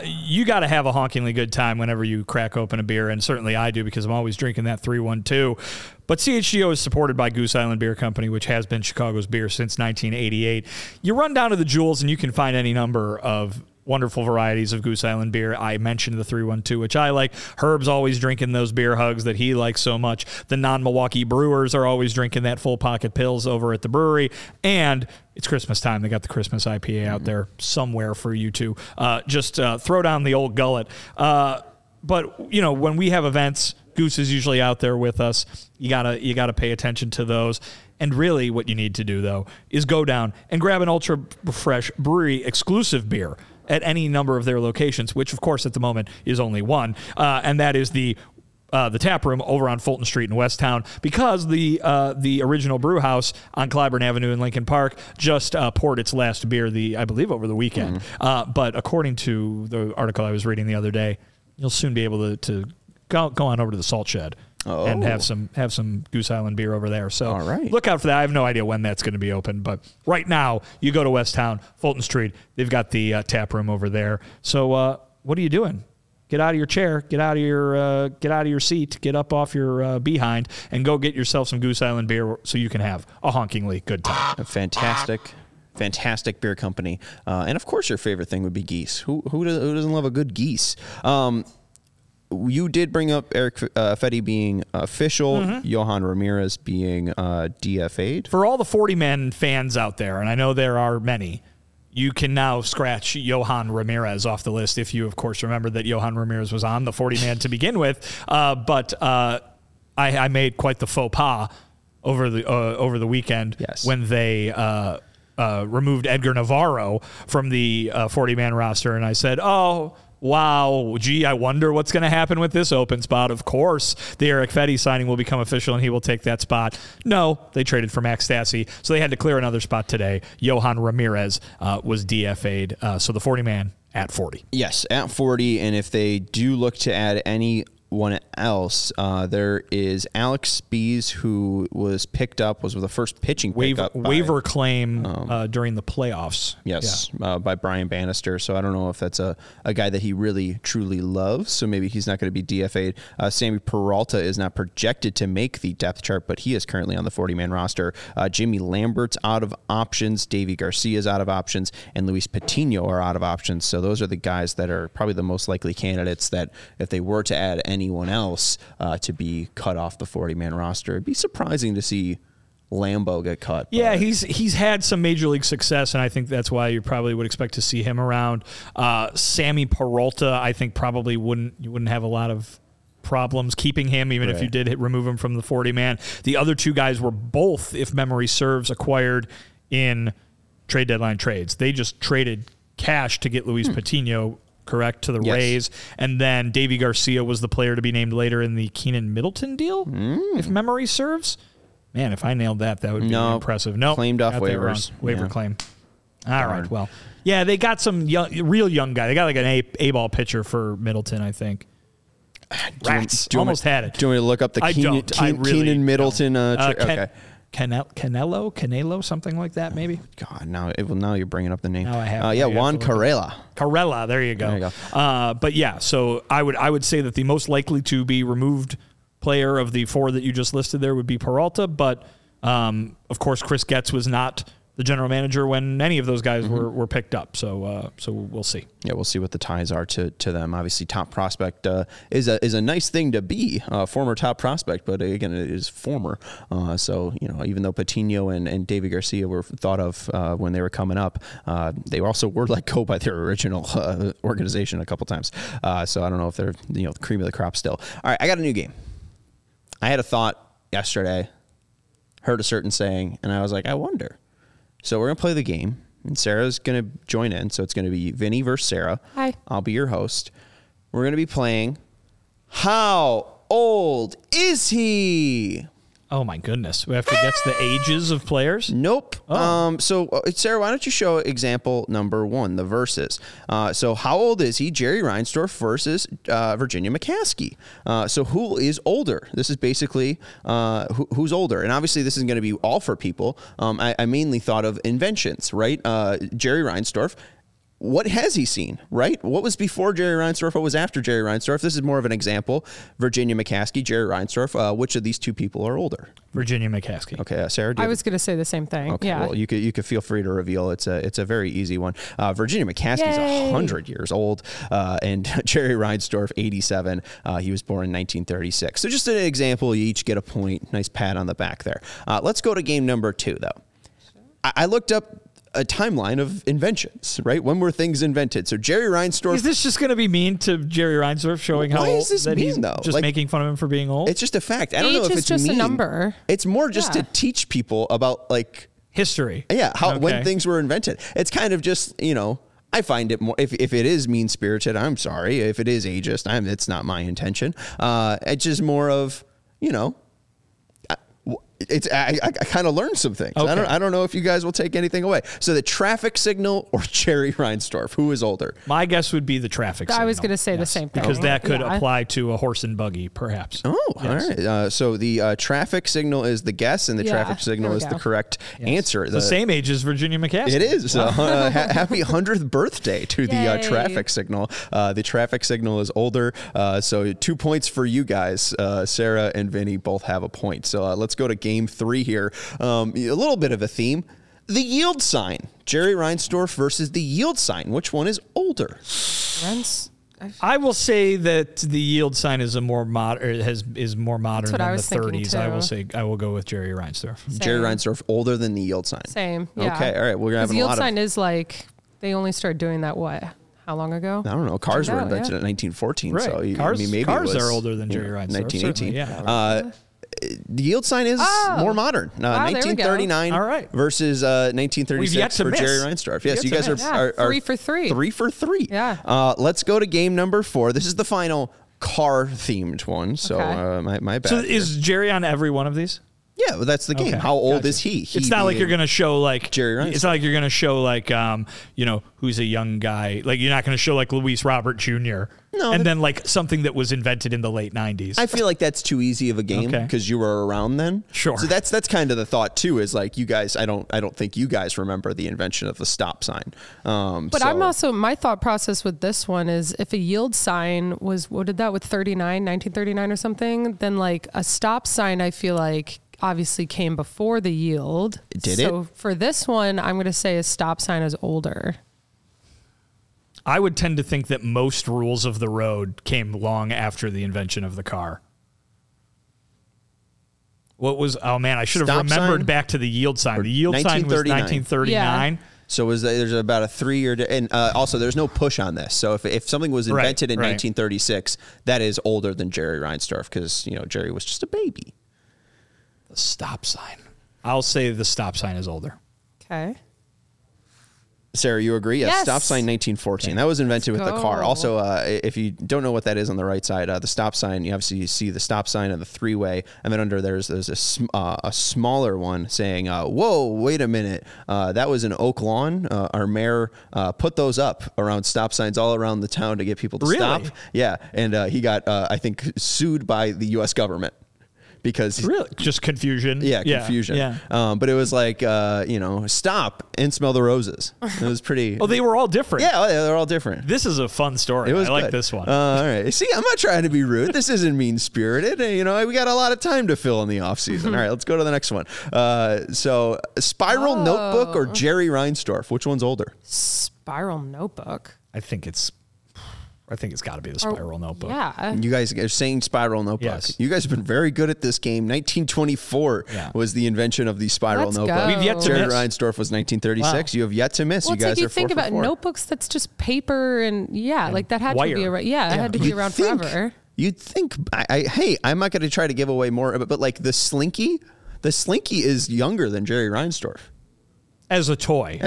You got to have a honkingly good time whenever you crack open a beer, and certainly I do because I'm always drinking that 312. But CHGO is supported by Goose Island Beer Company, which has been Chicago's beer since 1988. You run down to the Jewels, and you can find any number of wonderful varieties of Goose Island beer. I mentioned the 312, which I like. Herb's always drinking those beer hugs that he likes so much. The non-Milwaukee Brewers are always drinking that full pocket pills over at the brewery. And it's Christmas time. They got the Christmas IPA out there somewhere for you to just throw down the old gullet. But, when we have events, Goose is usually out there with us. You gotta pay attention to those. And really what you need to do, though, is go down and grab an Ultra Fresh Brewery exclusive beer at any number of their locations, which, of course, at the moment is only one. And that is the Tap Room over on Fulton Street in Westtown, because the original brew house on Clyburn Avenue in Lincoln Park just poured its last beer, I believe, over the weekend. But according to the article I was reading the other day, you'll soon be able to go on over to the Salt Shed. Oh. And have some Goose Island beer over there. So Look out for that. I have no idea when that's going to be open, but right now you go to Westtown, Fulton Street. They've got the tap room over there. So what are you doing? Get out of your chair. Get out of your seat. Get up off your behind and go get yourself some Goose Island beer so you can have a honkingly good time. A fantastic beer company, and of course your favorite thing would be geese. Who doesn't love a good geese? You did bring up Eric Fedde being official, Johan Ramirez being DFA'd. For all the 40-man fans out there, and I know there are many, you can now scratch Johan Ramirez off the list if you, of course, remember that Johan Ramirez was on the 40-man to begin with. But I made quite the faux pas over the weekend when they removed Edgar Navarro from the 40-man roster, and I said, oh, wow, gee, I wonder what's going to happen with this open spot. Of course, the Eric Fedde signing will become official and he will take that spot. No, they traded for Max Stassi, so they had to clear another spot today. Johan Ramirez was DFA'd, so the 40-man at 40. Yes, at 40, and if they do look to add anyone else, there is Alex Spies, who was the first pitching pickup waiver claim during the playoffs. Yes, yeah. By Brian Bannister. So I don't know if that's a guy that he really truly loves. So maybe he's not going to be DFA'd. Sammy Peralta is not projected to make the depth chart, but he is currently on the 40-man roster. Jimmy Lambert's out of options. Davey Garcia's out of options, and Luis Patino are out of options. So those are the guys that are probably the most likely candidates that if they were to add anyone else to be cut off the 40-man roster. It'd be surprising to see Lambeau get cut. Yeah, but he's had some major league success, and I think that's why you probably would expect to see him around. Sammy Peralta, I think probably you wouldn't have a lot of problems keeping him, even if you did remove him from the 40-man. The other two guys were both, if memory serves, acquired in trade deadline trades. They just traded cash to get Luis Patino, correct, to the Rays, and then Davey Garcia was the player to be named later in the Keenan Middleton deal, if memory serves. Man, if I nailed that, that would be impressive. No, claimed off waivers. Waiver claim. All right, well. Yeah, they got some real young guy. They got like an A-ball pitcher for Middleton, I think. Rats, almost had it. Do you want me to look up the Keenan Middleton? Okay. Canelo, something like that, maybe. God, now you're bringing up the name. Now I have. Juan Carrera. There you go. But yeah, so I would say that the most likely to be removed player of the four that you just listed there would be Peralta, but of course Chris Getz was not the general manager when any of those guys were picked up. So so we'll see. Yeah, we'll see what the ties are to them. Obviously, top prospect is a nice thing to be, former top prospect, but again, it is former. So, you know, even though Patino and David Garcia were thought of when they were coming up, they also were let go by their original organization a couple times. So I don't know if they're, you know, the cream of the crop still. All right, I got a new game. I had a thought yesterday, heard a certain saying, and I was like, I wonder. So we're going to play the game, and Sarah's going to join in. So it's going to be Vinny versus Sarah. Hi. I'll be your host. We're going to be playing How Old Is He? Oh, my goodness. We have to guess the ages of players? Nope. Oh. So, Sarah, why don't you show example number one, the verses. So how old is he? Jerry Reinsdorf versus Virginia McCaskey. So who is older? This is basically who's older. And obviously, this isn't going to be all for people. I mainly thought of inventions, right? Jerry Reinsdorf. What has he seen, right? What was before Jerry Reinsdorf? What was after Jerry Reinsdorf? This is more of an example. Virginia McCaskey, Jerry Reinsdorf. Which of these two people are older? Virginia McCaskey. Okay, Sarah. I was going to say the same thing. Okay, yeah. Well, you could feel free to reveal. It's a very easy one. Virginia McCaskey's 100 years old, and Jerry Reinsdorf 87. He was born in 1936. So just an example. You each get a point. Nice pat on the back there. Let's go to game number two, though. I looked up a timeline of inventions, right? When were things invented? So Jerry Reinsdorf... Is this just going to be mean to Jerry Reinsdorf, showing how old that he's though? Just like, making fun of him for being old? It's just a fact. I don't know if it's just mean. A number. It's more just to teach people about, like... History. Yeah, how when things were invented. It's kind of just, you know... I find it more, if it is mean-spirited, I'm sorry. If it is ageist, it's not my intention. It's just more of, you know, I kind of learned some things. Okay. I don't know if you guys will take anything away. So the traffic signal or Jerry Reinsdorf, who is older? My guess would be the traffic signal. I was going to say the same thing. Because that could apply to a horse and buggy, perhaps. Oh, all right. So the traffic signal is the guess, and the traffic signal is the correct answer. It's the same age as Virginia McCaskey. It is. Wow. Happy 100th birthday to the traffic signal. The traffic signal is older. So 2 points for you guys. Sarah and Vinny both have a point. So let's go to Game 3 here. A little bit of a theme. The yield sign. Jerry Reinsdorf versus the yield sign. Which one is older? I will say that the yield sign is more modern than the 30s. Too. I will go with Jerry Reinsdorf. Same. Jerry Reinsdorf older than the yield sign. Same. Yeah. Okay. All right. We're having a lot of... The yield sign is like, they only started doing that, how long ago? I don't know. Cars were invented in 1914. Right. So cars are older than Jerry Reinsdorf. 1918. Yeah. The yield sign is more modern. 1939 versus 1936 for Jerry Reinsdorf. Yes, you guys are 3 for 3. 3 for 3. Yeah. Let's go to game number 4. This is the final car-themed one. So my bad. So is Jerry on every one of these? Yeah, well, that's the game. Okay. How old is he? It's not like you're going to show like Jerry Reinsdorf. It's not like you're going to show like who's a young guy. Like you're not going to show like Luis Robert Jr. No, and then like something that was invented in the late 90s. I feel like that's too easy of a game because you were around then. Sure. So that's kind of the thought too, is like you guys, I don't think you guys remember the invention of the stop sign. I'm also, my thought process with this one is if a yield sign was, what did that with 1939 or something, then like a stop sign, I feel like obviously came before the yield. Did it? So for this one, I'm going to say a stop sign is older. I would tend to think that most rules of the road came long after the invention of the car. What was... Oh, man, I should have remembered back to the yield sign. The yield sign was 1939. Yeah. So there's about a 3-year... And also, there's no push on this. So if something was invented in 1936, that is older than Jerry Reinsdorf because, Jerry was just a baby. The stop sign. I'll say the stop sign is older. Okay. Sarah, you agree? Yes. Stop sign 1914. Okay. That was invented with the car. Also, if you don't know what that is on the right side, the stop sign, you see the stop sign on the three-way, and then under there's a smaller one saying, whoa, wait a minute. That was in Oak Lawn. Our mayor put those up around stop signs all around the town to get people to stop. Yeah, and he got, I think, sued by the U.S. government. Because just confusion. Yeah, confusion. Yeah. But it was like, stop and smell the roses. It was pretty... Oh, they were all different. Yeah, they're all different. This is a fun story. I like this one. All right. See, I'm not trying to be rude. This isn't mean-spirited. We got a lot of time to fill in the off-season. All right, let's go to the next one. So Spiral Notebook or Jerry Reinsdorf? Which one's older? Spiral Notebook. I think it's got to be the Spiral Notebook. Yeah. You guys are saying Spiral Notebook. Yes. You guys have been very good at this game. 1924 was the invention of the Spiral Notebook. We've yet to miss. Jerry Reinsdorf was 1936. Wow. You have yet to miss. Well, you guys are 4 for 4. Notebooks, that's just paper and that had wire. To be around. Yeah, it had to be around forever. You'd think, hey, I'm not going to try to give away more, but like the Slinky is younger than Jerry Reinsdorf. As a toy.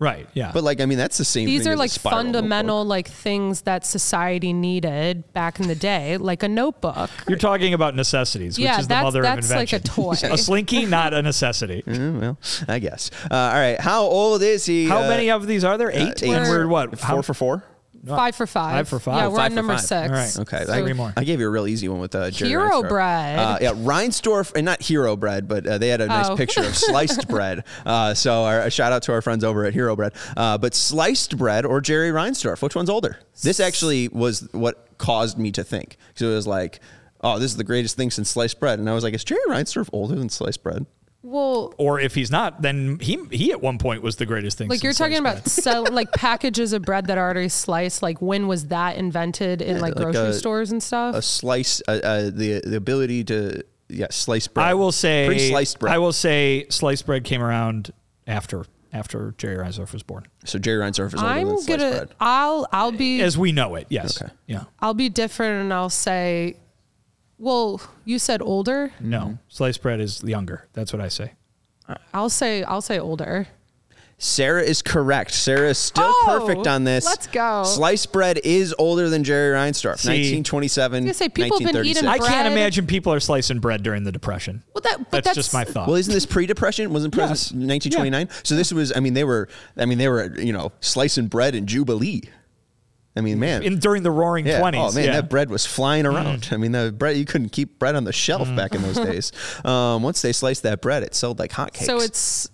Right, yeah. But that's the same thing. These are like fundamental things that society needed back in the day, like a notebook. You're talking about necessities, which is the mother of invention. That's like a toy. A Slinky, not a necessity. Well, I guess. All right, how old is he? How many of these are there? 8? And we're what? 4 for 4? 5 for 5. 5 for 5. Yeah, we're on number 6. All right. Okay. So I gave you a real easy one with Jerry Hero Reinsdorf. Bread. Reinsdorf, and not Hero Bread, but they had a nice picture of sliced bread. So a shout out to our friends over at Hero Bread. But sliced bread or Jerry Reinsdorf, which one's older? This actually was what caused me to think. Because it was like, oh, this is the greatest thing since sliced bread. And I was like, is Jerry Reinsdorf older than sliced bread? Well, or if he's not, then he at one point was the greatest thing. Like you're talking about packages of bread that are already sliced. Like when was that invented in grocery stores and stuff? A slice, the ability to slice bread. I will say sliced bread came around after after Jerry Reinsdorf was born. So Jerry Reinsdorf is older than sliced bread. I'll be as we know it. Yes. Okay. Yeah. I'll be different, and I'll say, well, you said older. No, sliced bread is younger. That's what I say. I'll say older. Sarah is correct. Sarah is still perfect on this. Let's go. Sliced bread is older than Jerry Reinsdorf. See, 1927, I was gonna say, people have been eating bread. I can't imagine people are slicing bread during the Depression. Well, that's just my thought. Well, isn't this pre-Depression? Wasn't pre 1929? Yeah. So this was. I mean, they were. You know, slicing bread in Jubilee. I mean, man. During the Roaring 20s. Oh, man, that bread was flying around. I mean, the bread, you couldn't keep bread on the shelf back in those days. Once they sliced that bread, it sold like hotcakes. So it's...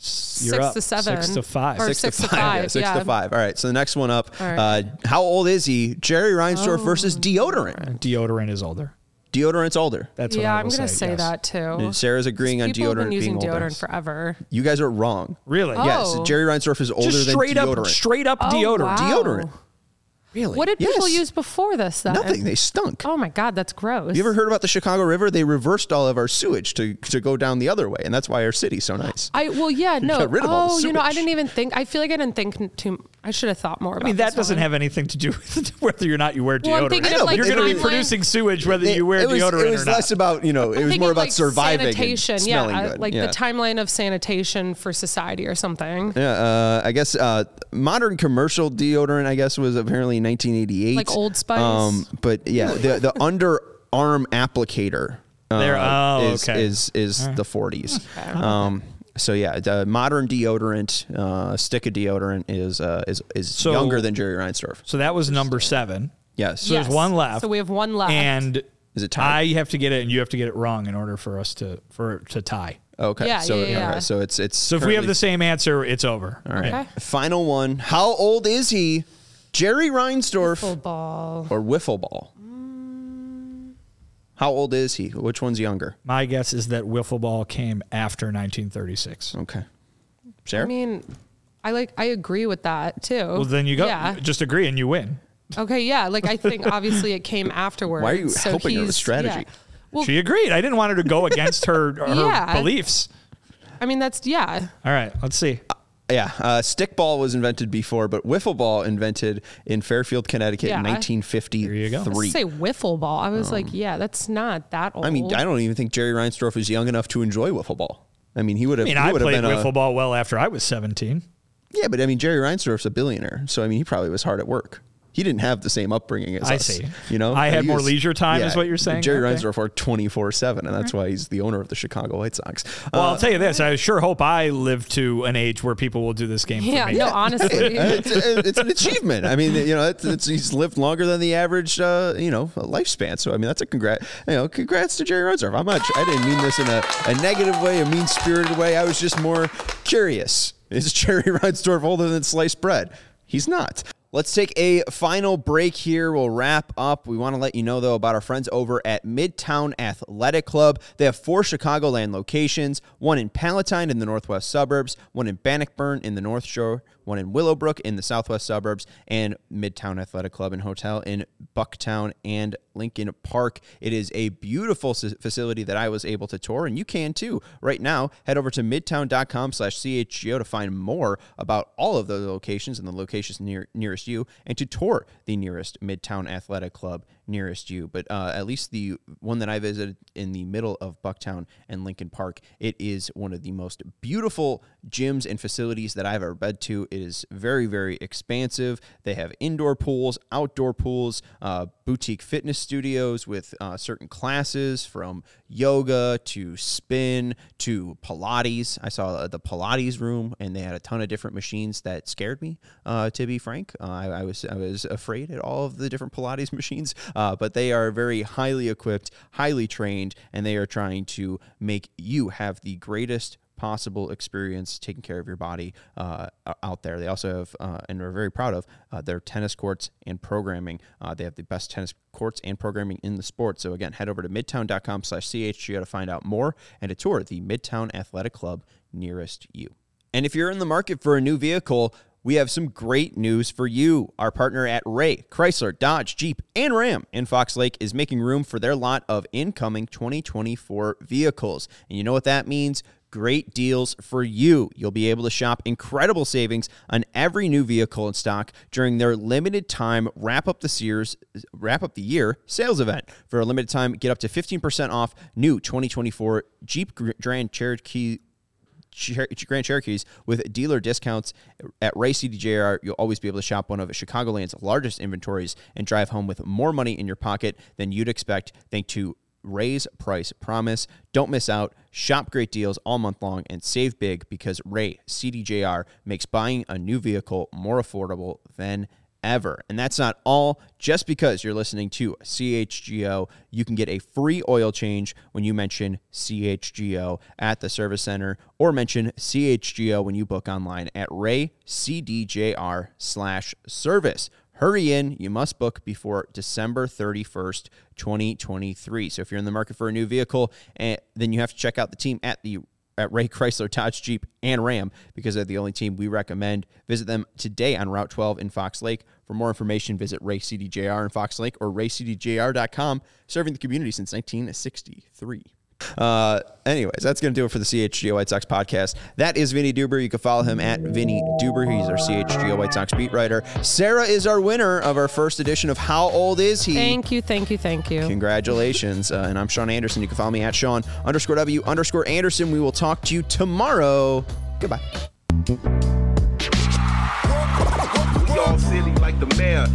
6 to 7. 6 to 5. Or 6 to 5. Yeah, 6 to 5. All right, so the next one up. Right. How old is he? Jerry Reinsdorf versus deodorant. Deodorant is older. Deodorant's older. That's what I'm going to say that too. And Sarah's agreeing on deodorant being older. People have been using deodorant forever. You guys are wrong. Really? Oh. Yes, Jerry Reinsdorf is older than deodorant. Straight up deodorant. Wow. Deodorant. Really? What did people use before this then? Nothing. They stunk. Oh my God, that's gross. You ever heard about the Chicago River? They reversed all of our sewage to go down the other way, and that's why our city's so nice. Got rid of all the sewage. You know, I didn't even think. I feel like I didn't think too. I should have thought more about it. I mean, that doesn't have anything to do with whether or not you wear deodorant. You're going to be producing sewage whether you wear deodorant or not. It was less about, you know, it was more about surviving and smelling good. Like the timeline of sanitation for society or something. Yeah, I guess modern commercial deodorant, I guess, was apparently 1988. Like Old Spice. But yeah, the underarm applicator is the 40s. Okay. So yeah, the modern deodorant, stick of deodorant is younger than Jerry Reinsdorf. So that was number 7. Yes. So there's one left. So we have one left. And is it tied? I have to get it, and you have to get it wrong in order for us to tie. Okay. Yeah, so it's. So if we have the same answer, it's over. All right. Okay. Final one. How old is he? Jerry Reinsdorf or Wiffle Ball? How old is he? Which one's younger? My guess is that wiffle ball came after 1936. Okay. Sarah? I mean, I agree with that too. Well, then you go. Yeah. Just agree and you win. Okay, yeah. Like, I think obviously it came afterwards. Why are you helping her with strategy? Yeah. Well, she agreed. I didn't want her to go against her beliefs. I mean, that's, yeah. All right, let's see. Yeah, stickball was invented before, but wiffle ball invented in Fairfield, Connecticut in 1953. There you go. I was going to say wiffle ball. I was that's not that old. I mean, I don't even think Jerry Reinsdorf was young enough to enjoy wiffle ball. I mean, he would have. I mean, I played wiffle ball well after I was 17. Yeah, but I mean, Jerry Reinsdorf's a billionaire, so I mean, he probably was hard at work. He didn't have the same upbringing as us. I see. You know, I had more leisure time is what you're saying. Jerry Reinsdorf worked 24/7, and that's why he's the owner of the Chicago White Sox. Well, I'll tell you this. I sure hope I live to an age where people will do this game for me. Yeah, no, honestly. it's an achievement. I mean, you know, he's lived longer than the average, lifespan. So, I mean, that's a congrats to Jerry Reinsdorf. I didn't mean this in a negative way, a mean-spirited way. I was just more curious. Is Jerry Reinsdorf older than sliced bread? He's not. Let's take a final break here. We'll wrap up. We want to let you know, though, about our friends over at Midtown Athletic Club. They have 4 Chicagoland locations, one in Palatine in the northwest suburbs, one in Bannockburn in the North Shore, one in Willowbrook in the southwest suburbs, and Midtown Athletic Club and Hotel in Bucktown and Lincoln Park. It is a beautiful facility that I was able to tour, and you can too. Right now, head over to midtown.com/CHGO to find more about all of those locations and the locations nearest you, and to tour the nearest Midtown Athletic Club nearest you. But at least the one that I visited in the middle of Bucktown and Lincoln Park, it is one of the most beautiful gyms and facilities that I've ever been to. It is very, very expansive. They have indoor pools, outdoor pools, boutique fitness studios with certain classes from yoga to spin to Pilates. I saw the Pilates room, and they had a ton of different machines that scared me, to be frank. I was afraid at all of the different Pilates machines. But they are very highly equipped, highly trained, and they are trying to make you have the greatest possible experience taking care of your body out there. They also have, and we're very proud of, their tennis courts and programming. They have the best tennis courts and programming in the sport. So again, head over to midtown.com/CHGO to find out more and to tour the Midtown Athletic Club nearest you. And if you're in the market for a new vehicle, we have some great news for you. Our partner at Ray, Chrysler, Dodge, Jeep, and Ram in Fox Lake is making room for their lot of incoming 2024 vehicles. And you know what that means? great deals for you. You'll be able to shop incredible savings on every new vehicle in stock during their limited time wrap up the year sales event. For a limited time, get up to 15% off new 2024 Jeep Grand Cherokees with dealer discounts at Ray CDJR. You'll always be able to shop one of Chicagoland's largest inventories and drive home with more money in your pocket than you'd expect, thanks to Ray's price promise. Don't miss out. Shop great deals all month long and save big, because Ray CDJR makes buying a new vehicle more affordable than ever. And that's not all. Just because you're listening to CHGO, you can get a free oil change when you mention CHGO at the service center, or mention CHGO when you book online at raycdjr/service. Hurry in. You must book before December 31st, 2023. So if you're in the market for a new vehicle, then you have to check out the team at Ray Chrysler, Dodge, Jeep, and Ram, because they're the only team we recommend. Visit them today on Route 12 in Fox Lake. For more information, visit Ray CDJR in Fox Lake or raycdjr.com, serving the community since 1963. Anyways, that's going to do it for the CHGO White Sox podcast. That is Vinnie Duber. You can follow him at Vinnie Duber. He's our CHGO White Sox beat writer. Sarah is our winner of our first edition of How Old Is He? Thank you. Congratulations. And I'm Sean Anderson. You can follow me at Sean_W_Anderson. We will talk to you tomorrow. Goodbye. Y'all silly like the mayor.